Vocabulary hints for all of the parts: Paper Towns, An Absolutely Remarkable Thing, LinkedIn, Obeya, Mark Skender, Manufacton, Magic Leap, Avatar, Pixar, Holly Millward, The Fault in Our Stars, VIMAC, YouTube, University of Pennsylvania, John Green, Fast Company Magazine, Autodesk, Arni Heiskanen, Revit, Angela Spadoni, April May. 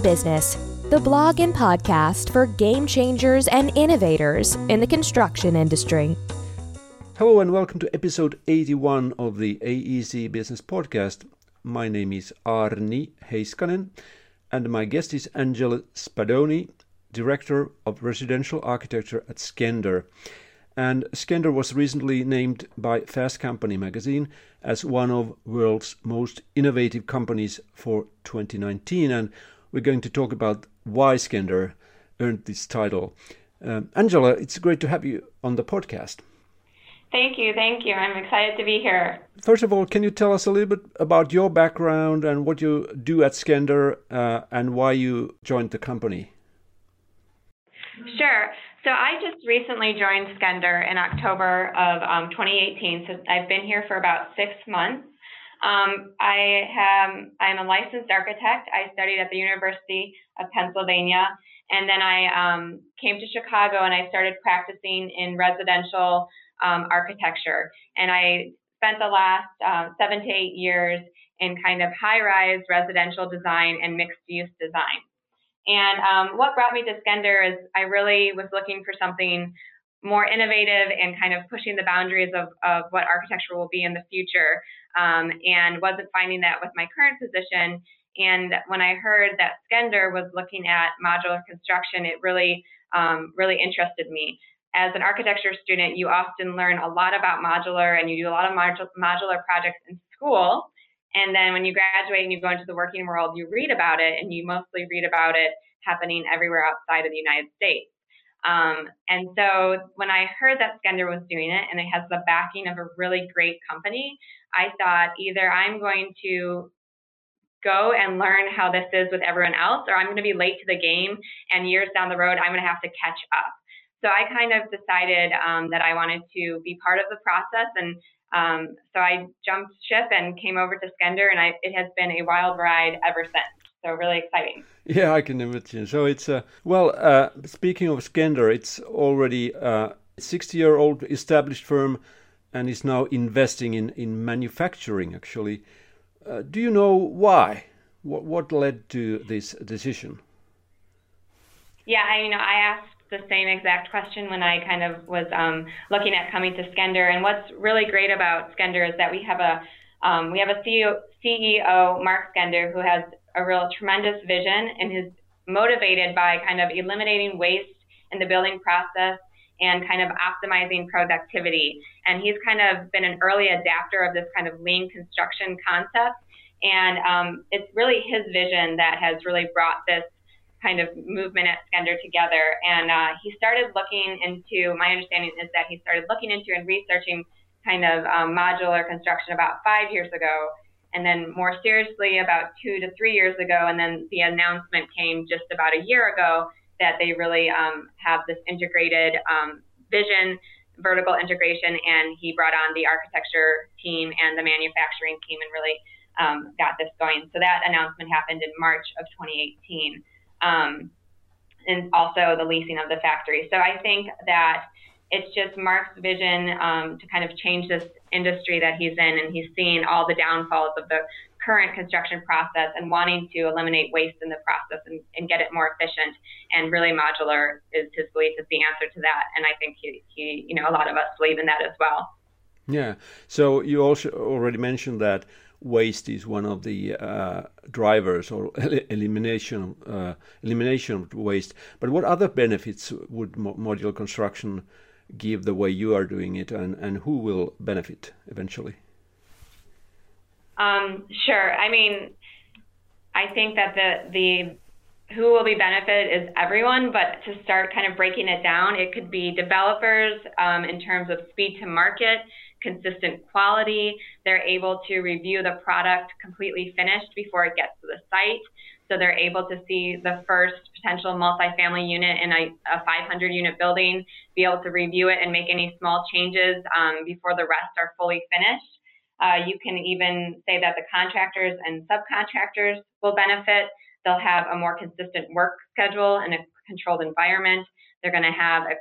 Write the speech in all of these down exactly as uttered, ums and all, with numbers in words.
Company Business, the blog and podcast for game changers and innovators in the construction industry. Hello and welcome to episode eighty-one of the A E C Business Podcast. My name is Arni Heiskanen and my guest is Angela Spadoni, Director of Residential Architecture at Skender. And Skender was recently named by Fast Company Magazine as one of world's most innovative companies for twenty nineteen. And we're going to talk about why Skender earned this title. Um, Angela, it's great to have you on the podcast. Thank you. Thank you. I'm excited to be here. First of all, can you tell us a little bit about your background and what you do at Skender uh, and why you joined the company? Sure. So I just recently joined Skender in October of um, twenty eighteen. So I've been here for about six months. Um, I am I'm a licensed architect. I studied at the University of Pennsylvania, and then I um, came to Chicago and I started practicing in residential um, architecture. And I spent the last uh, seven to eight years in kind of high-rise residential design and mixed-use design. And um, what brought me to Skender is I really was looking for something more innovative and kind of pushing the boundaries of, of what architecture will be in the future, um, and wasn't finding that with my current position. And when I heard that Skender was looking at modular construction, it really, um, really interested me. As an architecture student, you often learn a lot about modular, and you do a lot of modu- modular projects in school. And then when you graduate and you go into the working world, you read about it, and you mostly read about it happening everywhere outside of the United States. Um, and so when I heard that Skender was doing it and it has the backing of a really great company, I thought either I'm going to go and learn how this is with everyone else, or I'm going to be late to the game, and years down the road, I'm going to have to catch up. So I kind of decided um, that I wanted to be part of the process, and Um, so I jumped ship and came over to Skender, and I, it has been a wild ride ever since. So really exciting. Yeah, I can imagine. So it's, uh, well, uh, speaking of Skender, it's already a sixty-year-old established firm and is now investing in, in manufacturing, actually. Uh, do you know why? What, what led to this decision? Yeah, I, you know, I asked the same exact question when I kind of was um, looking at coming to Skender. And what's really great about Skender is that we have a um, we have a C E O, Mark Skender, who has a real tremendous vision and is motivated by kind of eliminating waste in the building process and kind of optimizing productivity. And he's kind of been an early adapter of this kind of lean construction concept. And um, it's really his vision that has really brought this kind of movement at Skender together. And uh, he started looking into, my understanding is that he started looking into and researching kind of um, modular construction about five years ago, and then more seriously about two to three years ago. And then the announcement came just about a year ago that they really um, have this integrated um, vision, vertical integration, and he brought on the architecture team and the manufacturing team and really um, got this going. So that announcement happened in March of twenty eighteen. Um, and also the leasing of the factory. So I think that it's just Mark's vision um, to kind of change this industry that he's in, and he's seeing all the downfalls of the current construction process and wanting to eliminate waste in the process and, and get it more efficient. And really modular is his belief is the answer to that. And I think he, he, you know, a lot of us believe in that as well. Yeah. So you also already mentioned that waste is one of the uh, drivers, or el- elimination uh, elimination of waste. But what other benefits would mo- modular construction give the way you are doing it, and, and who will benefit eventually? Um, sure. I mean, I think that the the who will be benefit is everyone. But to start kind of breaking it down, it could be developers um, in terms of speed to market, consistent quality. They're able to review the product completely finished before it gets to the site. So they're able to see the first potential multifamily unit in a, a five hundred unit building, be able to review it and make any small changes um, before the rest are fully finished. Uh, you can even say that the contractors and subcontractors will benefit. They'll have a more consistent work schedule and a controlled environment. They're going to have a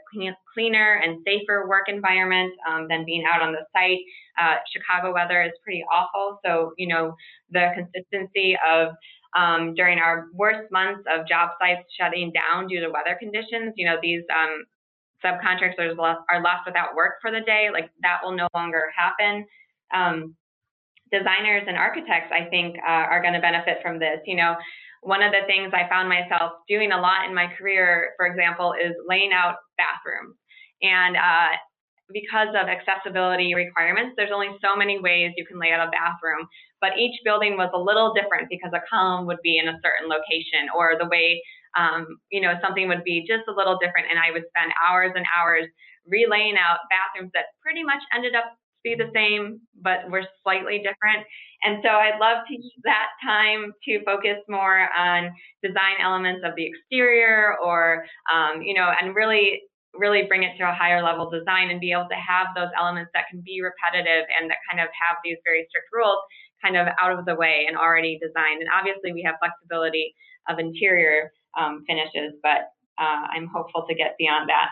cleaner and safer work environment um, than being out on the site. Uh, Chicago weather is pretty awful. So, you know, the consistency of um, during our worst months of job sites shutting down due to weather conditions, you know, these um, subcontractors are left without work for the day. Like, that will no longer happen. Um, designers and architects, I think, uh, are going to benefit from this. You know, one of the things I found myself doing a lot in my career, for example, is laying out bathrooms. And uh, because of accessibility requirements, there's only so many ways you can lay out a bathroom. But each building was a little different because a column would be in a certain location, or the way, um, you know, something would be just a little different. And I would spend hours and hours relaying out bathrooms that pretty much ended up be the same, but we're slightly different. And so I'd love to use that time to focus more on design elements of the exterior, or, um, you know, and really, really bring it to a higher level design and be able to have those elements that can be repetitive and that kind of have these very strict rules kind of out of the way and already designed. And obviously we have flexibility of interior um, finishes, but Uh, I'm hopeful to get beyond that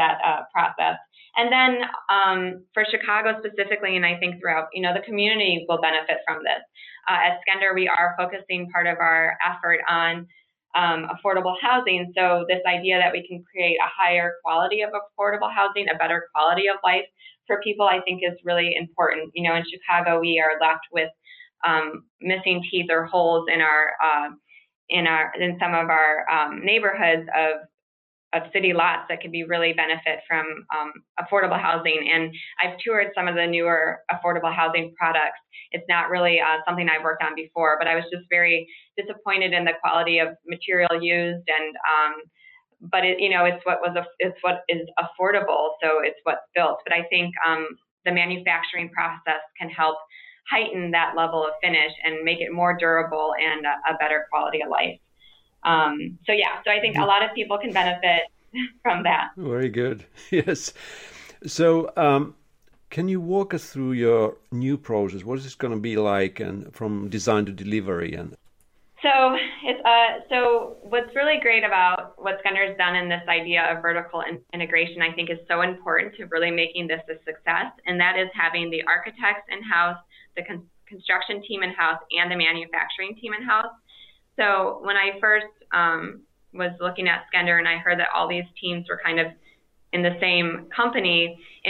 that uh, process. And then um, for Chicago specifically, and I think throughout, you know, the community will benefit from this. Uh, at Skender, we are focusing part of our effort on um, affordable housing. So this idea that we can create a higher quality of affordable housing, a better quality of life for people, I think is really important. You know, in Chicago, we are left with um, missing teeth or holes in our uh, in our in some of our um, neighborhoods of of city lots that could be really benefit from um, affordable housing. And I've toured some of the newer affordable housing products. It's not really uh, something I've worked on before, but I was just very disappointed in the quality of material used. And um, but it, you know, it's what was a, it's what is affordable, so it's what's built. But I think um, the manufacturing process can help heighten that level of finish and make it more durable and a, a better quality of life. Um, so yeah, so I think a lot of people can benefit from that. Very good. Yes. So um, can you walk us through your new process? What is this going to be like, and from design to delivery? And so it's uh, so what's really great about what Skender's done in this idea of vertical in integration, I think, is so important to really making this a success, and that is having the architects in house, the con construction team in house, and the manufacturing team in house. So when I first um, was looking at Skender and I heard that all these teams were kind of in the same company,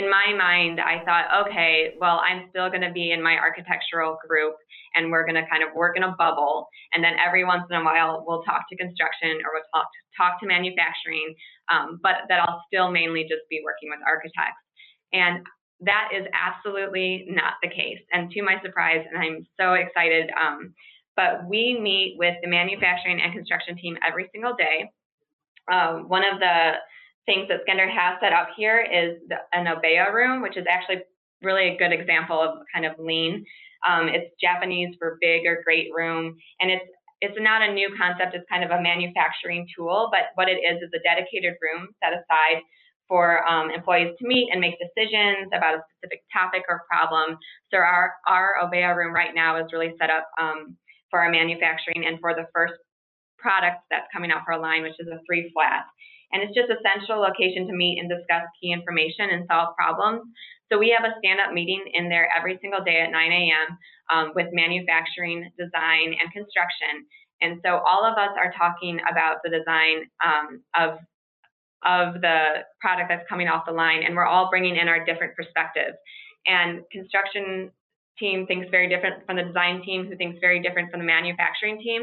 in my mind, I thought, okay, well, I'm still going to be in my architectural group and we're going to kind of work in a bubble. And then every once in a while, we'll talk to construction or we'll talk to, talk to manufacturing, um, but that I'll still mainly just be working with architects. And that is absolutely not the case. And to my surprise, and I'm so excited, um, but we meet with the manufacturing and construction team every single day. Um, one of the things that Skender has set up here is the, an Obeya room, which is actually really a good example of kind of lean. Um, it's Japanese for big or great room, and it's it's not a new concept. It's kind of a manufacturing tool, but what it is is a dedicated room set aside for um, employees to meet and make decisions about a specific topic or problem. So our our Obeya room right now is really set up um, for our manufacturing and for the first product that's coming out for a line, which is a three flat. And it's just a central location to meet and discuss key information and solve problems. So we have a stand-up meeting in there every single day at nine A M um, with manufacturing, design, and construction. And so all of us are talking about the design um, of, of the product that's coming off the line, and we're all bringing in our different perspectives. And construction team thinks very different from the design team, who thinks very different from the manufacturing team.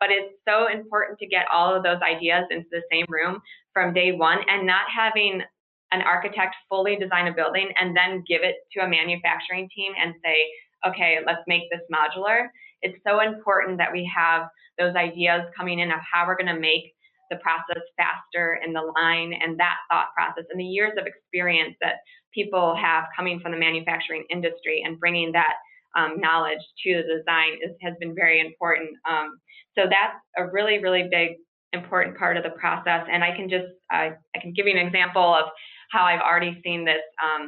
But it's so important to get all of those ideas into the same room from day one, and not having an architect fully design a building and then give it to a manufacturing team and say, okay, let's make this modular. It's so important that we have those ideas coming in of how we're going to make the process faster in the line, and that thought process and the years of experience that people have coming from the manufacturing industry and bringing that um, knowledge to the design is, has been very important. Um, so that's a really, really big, important part of the process. And I can just, uh, I can give you an example of how I've already seen this. Um,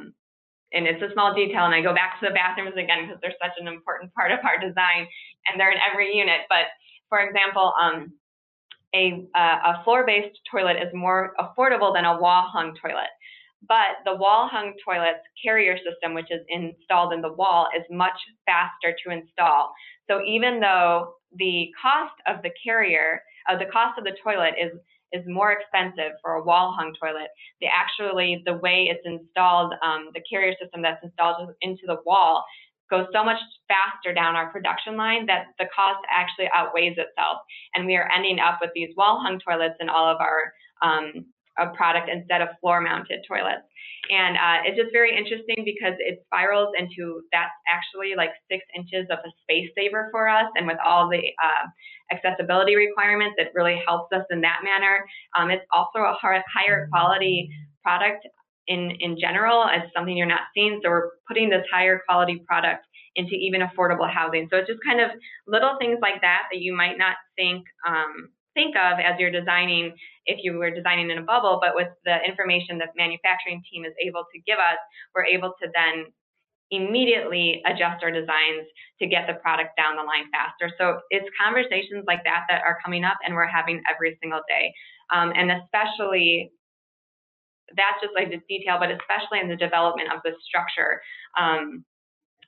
and it's a small detail, and I go back to the bathrooms again because they're such an important part of our design, and they're in every unit. But for example, um, A, uh, a floor-based toilet is more affordable than a wall-hung toilet, but the wall-hung toilet's carrier system, which is installed in the wall, is much faster to install. So even though the cost of the carrier, uh, the cost of the toilet is is more expensive for a wall-hung toilet. They actually, the way it's installed, um, the carrier system that's installed into the wall goes so much faster down our production line that the cost actually outweighs itself. And we are ending up with these wall-hung toilets in all of our um, our product instead of floor-mounted toilets. And uh, it's just very interesting because it spirals into, that's actually like six inches of a space saver for us. And with all the uh, accessibility requirements, it really helps us in that manner. Um, it's also a higher quality product in, in general. It's something you're not seeing. So we're putting this higher quality product into even affordable housing. So it's just kind of little things like that that you might not think um, think of as you're designing, if you were designing in a bubble, but with the information that the manufacturing team is able to give us, we're able to then immediately adjust our designs to get the product down the line faster. So it's conversations like that that are coming up and we're having every single day. Um, and especially, that's just like the detail, but especially in the development of the structure. Um,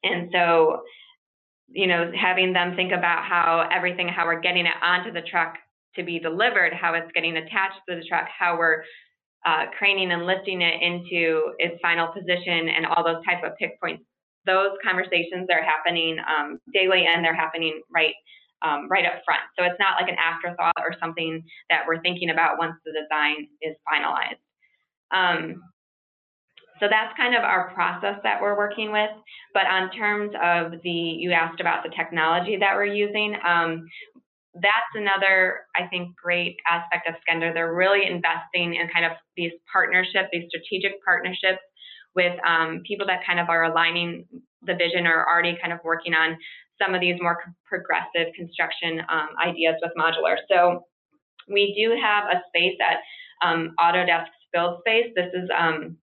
and so, you know, having them think about how everything, how we're getting it onto the truck to be delivered, how it's getting attached to the truck, how we're uh, craning and lifting it into its final position, and all those type of pick points. Those conversations are happening um, daily, and they're happening right, um, right up front. So it's not like an afterthought or something that we're thinking about once the design is finalized. Um, so that's kind of our process that we're working with. But on terms of the, you asked about the technology that we're using. Um, That's another, I think, great aspect of Skender. They're really investing in kind of these partnerships, these strategic partnerships with um, people that kind of are aligning the vision or already kind of working on some of these more progressive construction um, ideas with modular. So we do have a space at um, Autodesk's Build Space. This is um,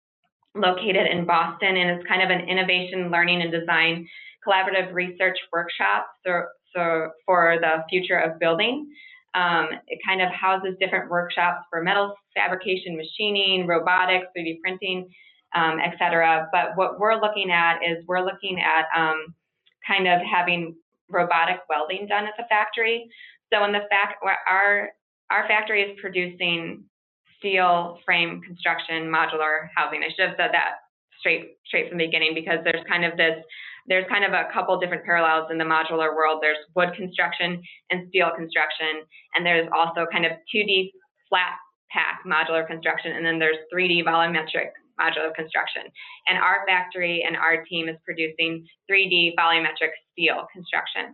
located in Boston, and it's kind of an innovation, learning, and design collaborative research workshop. So, So for the future of building, um, it kind of houses different workshops for metal fabrication, machining, robotics, three D printing, um, et cetera. But what we're looking at is we're looking at um, kind of having robotic welding done at the factory. So in the fact, our our factory is producing steel frame construction modular housing. I should have said that straight straight from the beginning, because there's kind of this. There's kind of a couple different parallels in the modular world. There's wood construction and steel construction, and there's also kind of two D flat pack modular construction, and then there's three D volumetric modular construction. And our factory and our team is producing three D volumetric steel construction.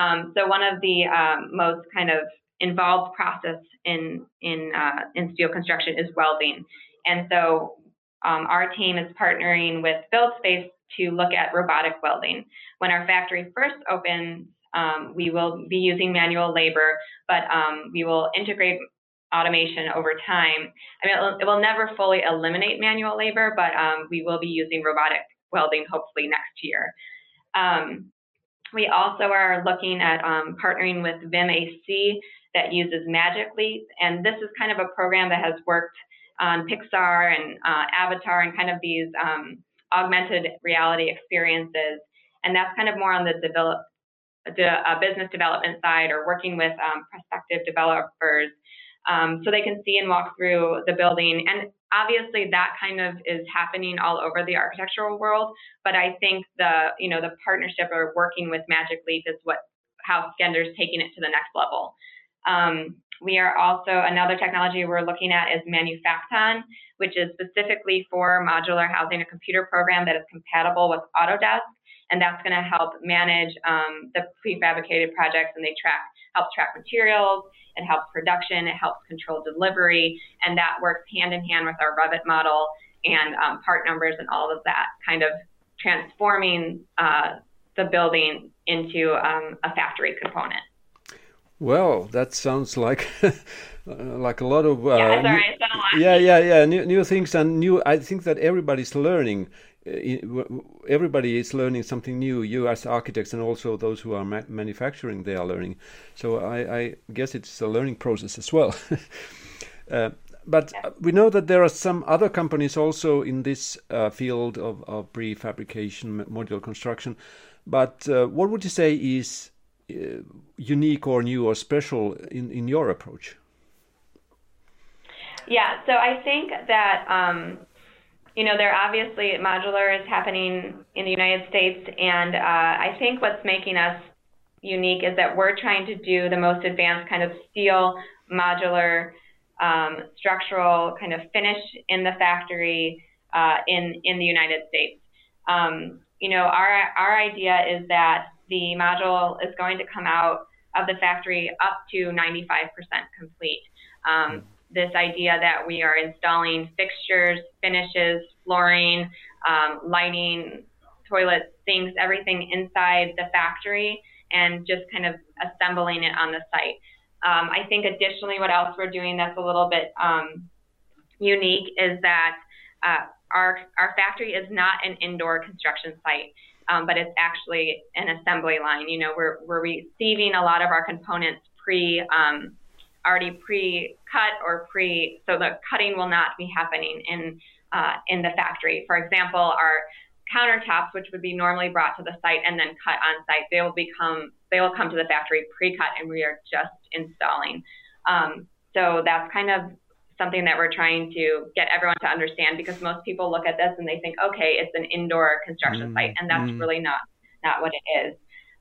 Um, so one of the um, most kind of involved process in, in, uh, in steel construction is welding. And so um, our team is partnering with Build Space to look at robotic welding. When our factory first opens, um, we will be using manual labor, but um, we will integrate automation over time. I mean, it will, it will never fully eliminate manual labor, but um, we will be using robotic welding hopefully next year. Um, we also are looking at um, partnering with VIMAC that uses Magic Leap, and this is kind of a program that has worked on Pixar and uh, Avatar and kind of these um, augmented reality experiences, and that's kind of more on the develop, the uh, business development side, or working with um, prospective developers, um, so they can see and walk through the building. And obviously, that kind of is happening all over the architectural world. But I think the you know the partnership or working with Magic Leap is what how Skender's taking it to the next level. Um, we are also, another technology we're looking at is Manufacton, which is specifically for modular housing, a computer program that is compatible with Autodesk, and that's going to help manage um, the prefabricated projects, and they track, help track materials, it helps production, it helps control delivery, and that works hand in hand with our Revit model and um, part numbers and all of that, kind of transforming uh, the building into um, a factory component. Well, that sounds like like a lot of uh, yeah, sorry, new, a lot. yeah, yeah, yeah, new, new things and new. I think that everybody's learning. Everybody is learning something new. You as architects, and also those who are ma manufacturing, they are learning. So I, I guess it's a learning process as well. uh, but yeah. We know that there are some other companies also in this uh, field of, of prefabrication, modular construction. But uh, what would you say is uh, unique or new or special in, in your approach? Yeah, so I think that, um, you know, there obviously modular is happening in the United States, and uh, I think what's making us unique is that we're trying to do the most advanced kind of steel, modular, um, structural kind of finish in the factory uh, in, in the United States. Um, you know, our, our idea is that the module is going to come out of the factory up to ninety-five percent complete. Um, this idea that we are installing fixtures, finishes, flooring, um, lighting, toilets, sinks, everything inside the factory and just kind of assembling it on the site. Um, I think additionally what else we're doing that's a little bit um, unique is that uh, our, our factory is not an indoor construction site, um, but it's actually an assembly line. You know, we're, we're receiving a lot of our components pre, um, already pre-cut or pre, so the cutting will not be happening in, uh, in the factory. For example, our countertops, which would be normally brought to the site and then cut on site, they will become, they will come to the factory pre-cut, and we are just installing. Um, so that's kind of something that we're trying to get everyone to understand, because most people look at this and they think, okay, it's an indoor construction mm, site, and that's mm. really not, not what it is.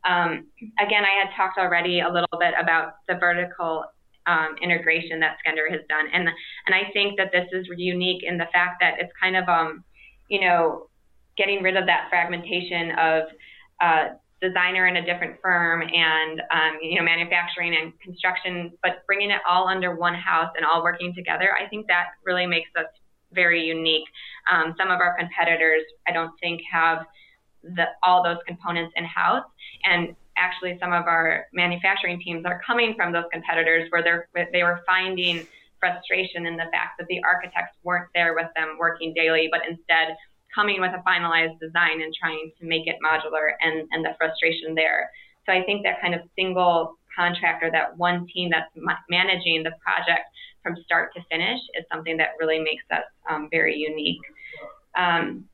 Um, again, I had talked already a little bit about the vertical um, integration that Skender has done. And, and I think that this is unique in the fact that it's kind of, um, you know, getting rid of that fragmentation of uh, designer in a different firm and um, you know, manufacturing and construction, but bringing it all under one house and all working together. I think that really makes us very unique. Um, some of our competitors, I don't think, have the, all those components in-house, and actually some of our manufacturing teams are coming from those competitors where they're, they were finding frustration in the fact that the architects weren't there with them working daily, but instead coming with a finalized design and trying to make it modular, and, and the frustration there. So I think that kind of single contractor, that one team that's managing the project from start to finish, is something that really makes us um, very unique. Um,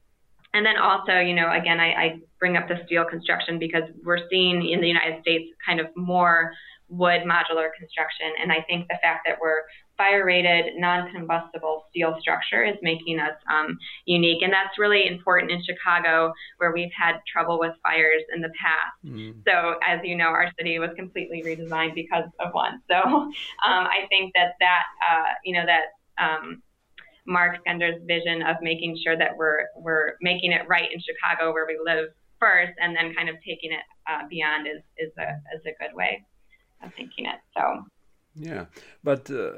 and then also, you know, again, I, I bring up the steel construction because we're seeing in the United States kind of more wood modular construction. And I think the fact that we're fire-rated, non-combustible steel structure is making us um, unique. And that's really important in Chicago, where we've had trouble with fires in the past. Mm. So as you know, our city was completely redesigned because of one. So um, I think that that, uh, you know, that um, Mark Skender's vision of making sure that we're, we're making it right in Chicago where we live first, and then kind of taking it uh, beyond is, is, a, is a good way of thinking it. So. Yeah, but uh,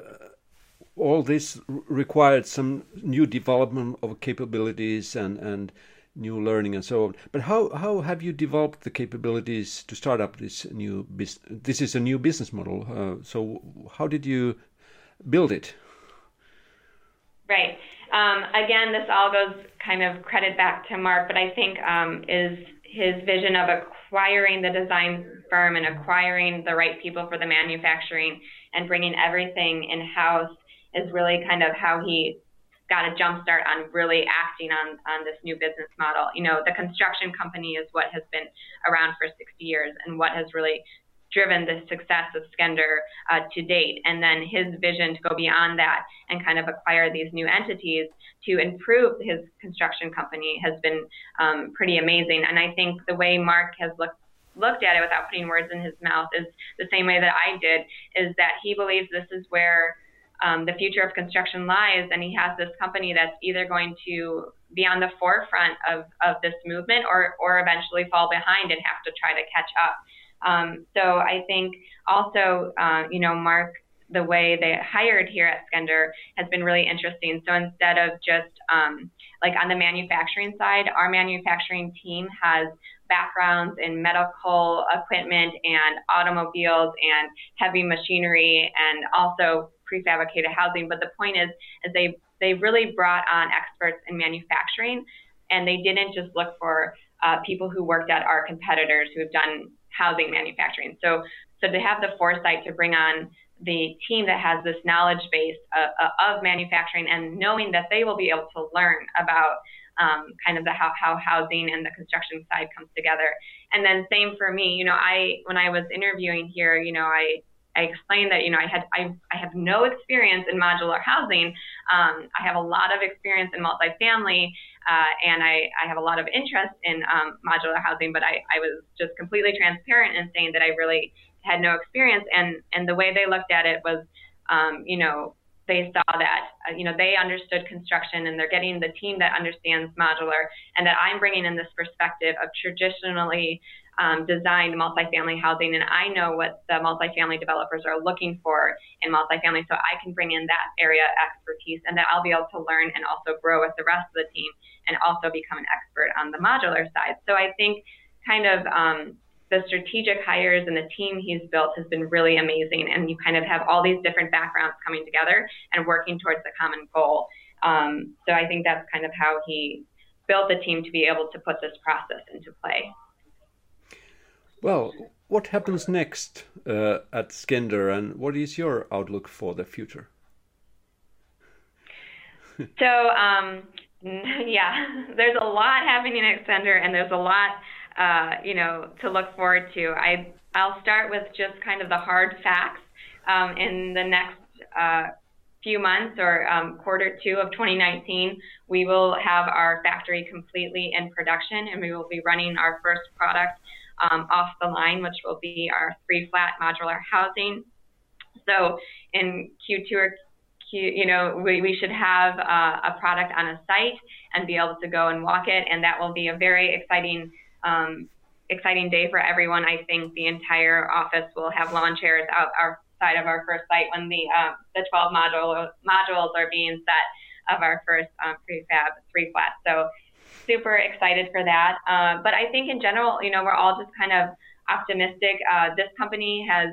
all this required some new development of capabilities and, and new learning and so on. But how, how have you developed the capabilities to start up this new business? This is a new business model. Uh, so how did you build it? Right. Um, again, this all goes kind of credit back to Mark, but I think um, is his vision of acquiring the design firm and acquiring the right people for the manufacturing and bringing everything in-house is really kind of how he got a jump start on really acting on, on this new business model. You know, the construction company is what has been around for sixty years and what has really driven the success of Skender uh, to date. And then his vision to go beyond that and kind of acquire these new entities to improve his construction company has been um, pretty amazing. And I think the way Mark has looked looked at it without putting words in his mouth is the same way that I did, is that he believes this is where um, the future of construction lies, and he has this company that's either going to be on the forefront of, of this movement or, or eventually fall behind and have to try to catch up. Um, so I think also, uh, you know, Mark, the way they hired here at Skender has been really interesting. So instead of just um, like on the manufacturing side, our manufacturing team has backgrounds in medical equipment and automobiles and heavy machinery and also prefabricated housing. But the point is, is they, they really brought on experts in manufacturing, and they didn't just look for uh, people who worked at our competitors who have done housing manufacturing. So, so to have the foresight to bring on the team that has this knowledge base of, of manufacturing, and knowing that they will be able to learn about um, kind of the how, how housing and the construction side comes together And then same for me, you know, I, when I was interviewing here, you know, I, I explained that, you know, I had, I, I have no experience in modular housing. Um, I have a lot of experience in multifamily, uh, and I, I have a lot of interest in um, modular housing, but I, I was just completely transparent in saying that I really had no experience. And, and the way they looked at it was, um, you know, they saw that, uh, you know, they understood construction, and they're getting the team that understands modular, and that I'm bringing in this perspective of traditionally um, designed multifamily housing, and I know what the multifamily developers are looking for in multifamily, so I can bring in that area of expertise, and that I'll be able to learn and also grow with the rest of the team and also become an expert on the modular side. So I think kind of um, the strategic hires and the team he's built has been really amazing. And you kind of have all these different backgrounds coming together and working towards the common goal. Um, so I think that's kind of how he built the team to be able to put this process into play. Well, what happens next uh, at Skender, and what is your outlook for the future? so um, yeah, there's a lot happening at Skender, and there's a lot Uh, you know, to look forward to. I, I'll start with just kind of the hard facts. Um, in the next uh, few months, or um, quarter two of twenty nineteen, we will have our factory completely in production, and we will be running our first product um, off the line, which will be our three-flat modular housing. So in Q two or you know, we, we should have uh, a product on a site and be able to go and walk it, and that will be a very exciting Um, exciting day for everyone. I think the entire office will have lawn chairs out outside of our first site when the uh, the twelve module, modules are being set of our first um, prefab three flat. So super excited for that. Uh, but I think in general, you know, we're all just kind of optimistic. Uh, this company has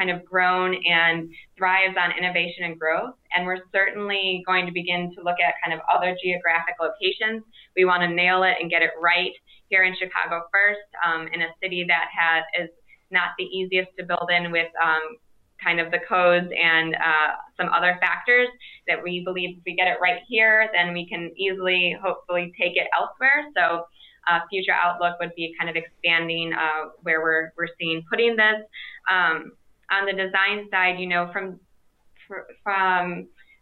kind of grown and thrives on innovation and growth. And we're certainly going to begin to look at kind of other geographic locations. We want to nail it and get it right here in Chicago first, um, in a city that has, is not the easiest to build in with um, kind of the codes and uh, some other factors that we believe if we get it right here, then we can easily, hopefully, take it elsewhere. So uh, future outlook would be kind of expanding uh, where we're, we're seeing putting this. Um, on the design side, you know, from, from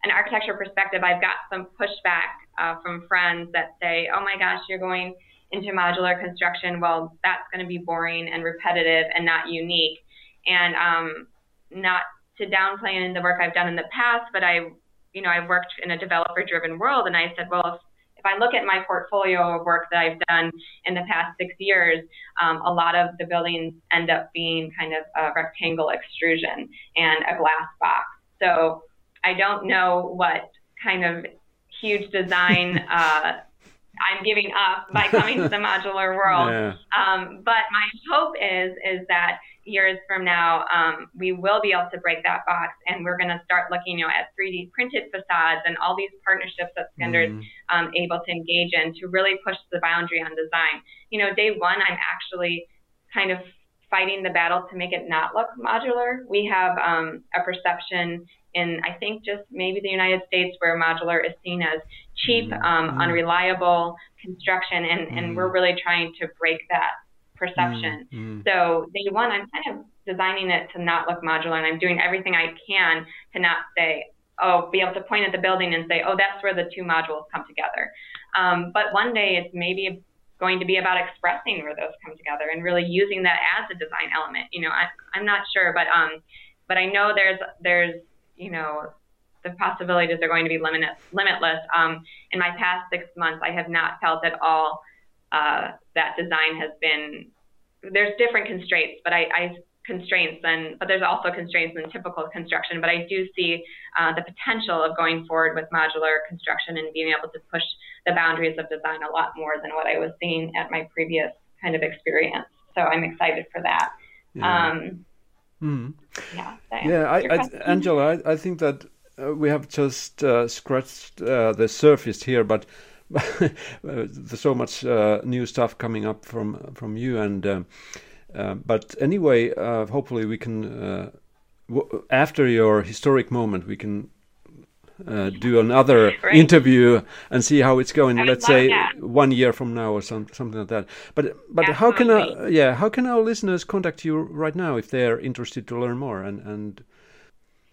an architecture perspective, I've got some pushback uh, from friends that say, oh my gosh, you're going into modular construction. Well, that's going to be boring and repetitive and not unique. And um, not to downplay in the work I've done in the past, but I, you know, I've worked in a developer-driven world, and I said, well, if, if I look at my portfolio of work that I've done in the past six years, um, a lot of the buildings end up being kind of a rectangle extrusion and a glass box. So I don't know what kind of huge design uh, I'm giving up by coming to the modular world. Yeah. Um, but my hope is, is that years from now, um, we will be able to break that box, and we're going to start looking, you know, at three D printed facades and all these partnerships that Skender's mm. um, able to engage in to really push the boundary on design. You know, day one, I'm actually kind of fighting the battle to make it not look modular. We have um, a perception in, I think, just maybe the United States, where modular is seen as cheap, um, mm. unreliable construction, and, mm. and we're really trying to break that perception. Mm. Mm. So day one, I'm kind of designing it to not look modular, and I'm doing everything I can to not say, oh, be able to point at the building and say, oh, that's where the two modules come together. Um, but one day it's maybe going to be about expressing where those come together and really using that as a design element. You know, I, I'm not sure, but um, but I know there's there's you know, the possibilities are going to be limitless. limitless. Um, in my past six months, I have not felt at all uh, that design has been, there's different constraints, but I, I constraints and, but there's also constraints in typical construction, but I do see uh, the potential of going forward with modular construction and being able to push the boundaries of design a lot more than what I was seeing at my previous kind of experience. So I'm excited for that. Yeah. Um, Mm. Yeah, yeah I, I, Angela, I, I think that uh, we have just uh, scratched uh, the surface here, but there's so much uh, new stuff coming up from from you. And um, uh, but anyway, uh, hopefully we can, uh, w after your historic moment, we can uh, do another right. interview and see how it's going. I Let's say that. one year from now or some, something like that. But but Absolutely. how can I, yeah how can our listeners contact you right now if they're interested to learn more and and.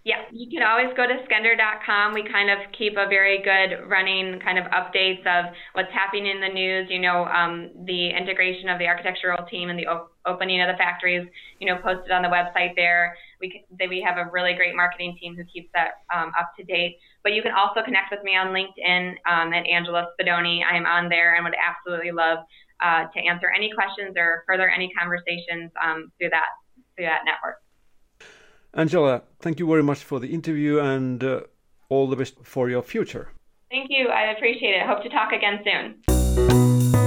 Yeah, you can always go to skender dot com. We kind of keep a very good running kind of updates of what's happening in the news, you know, um, the integration of the architectural team and the op opening of the factories, you know, posted on the website there. We, we have a really great marketing team who keeps that um, up to date. But you can also connect with me on LinkedIn um, at Angela Spadoni. I am on there and would absolutely love uh, to answer any questions or further any conversations um, through that through that network. Angela, thank you very much for the interview and uh, all the best for your future. Thank you. I appreciate it. Hope to talk again soon.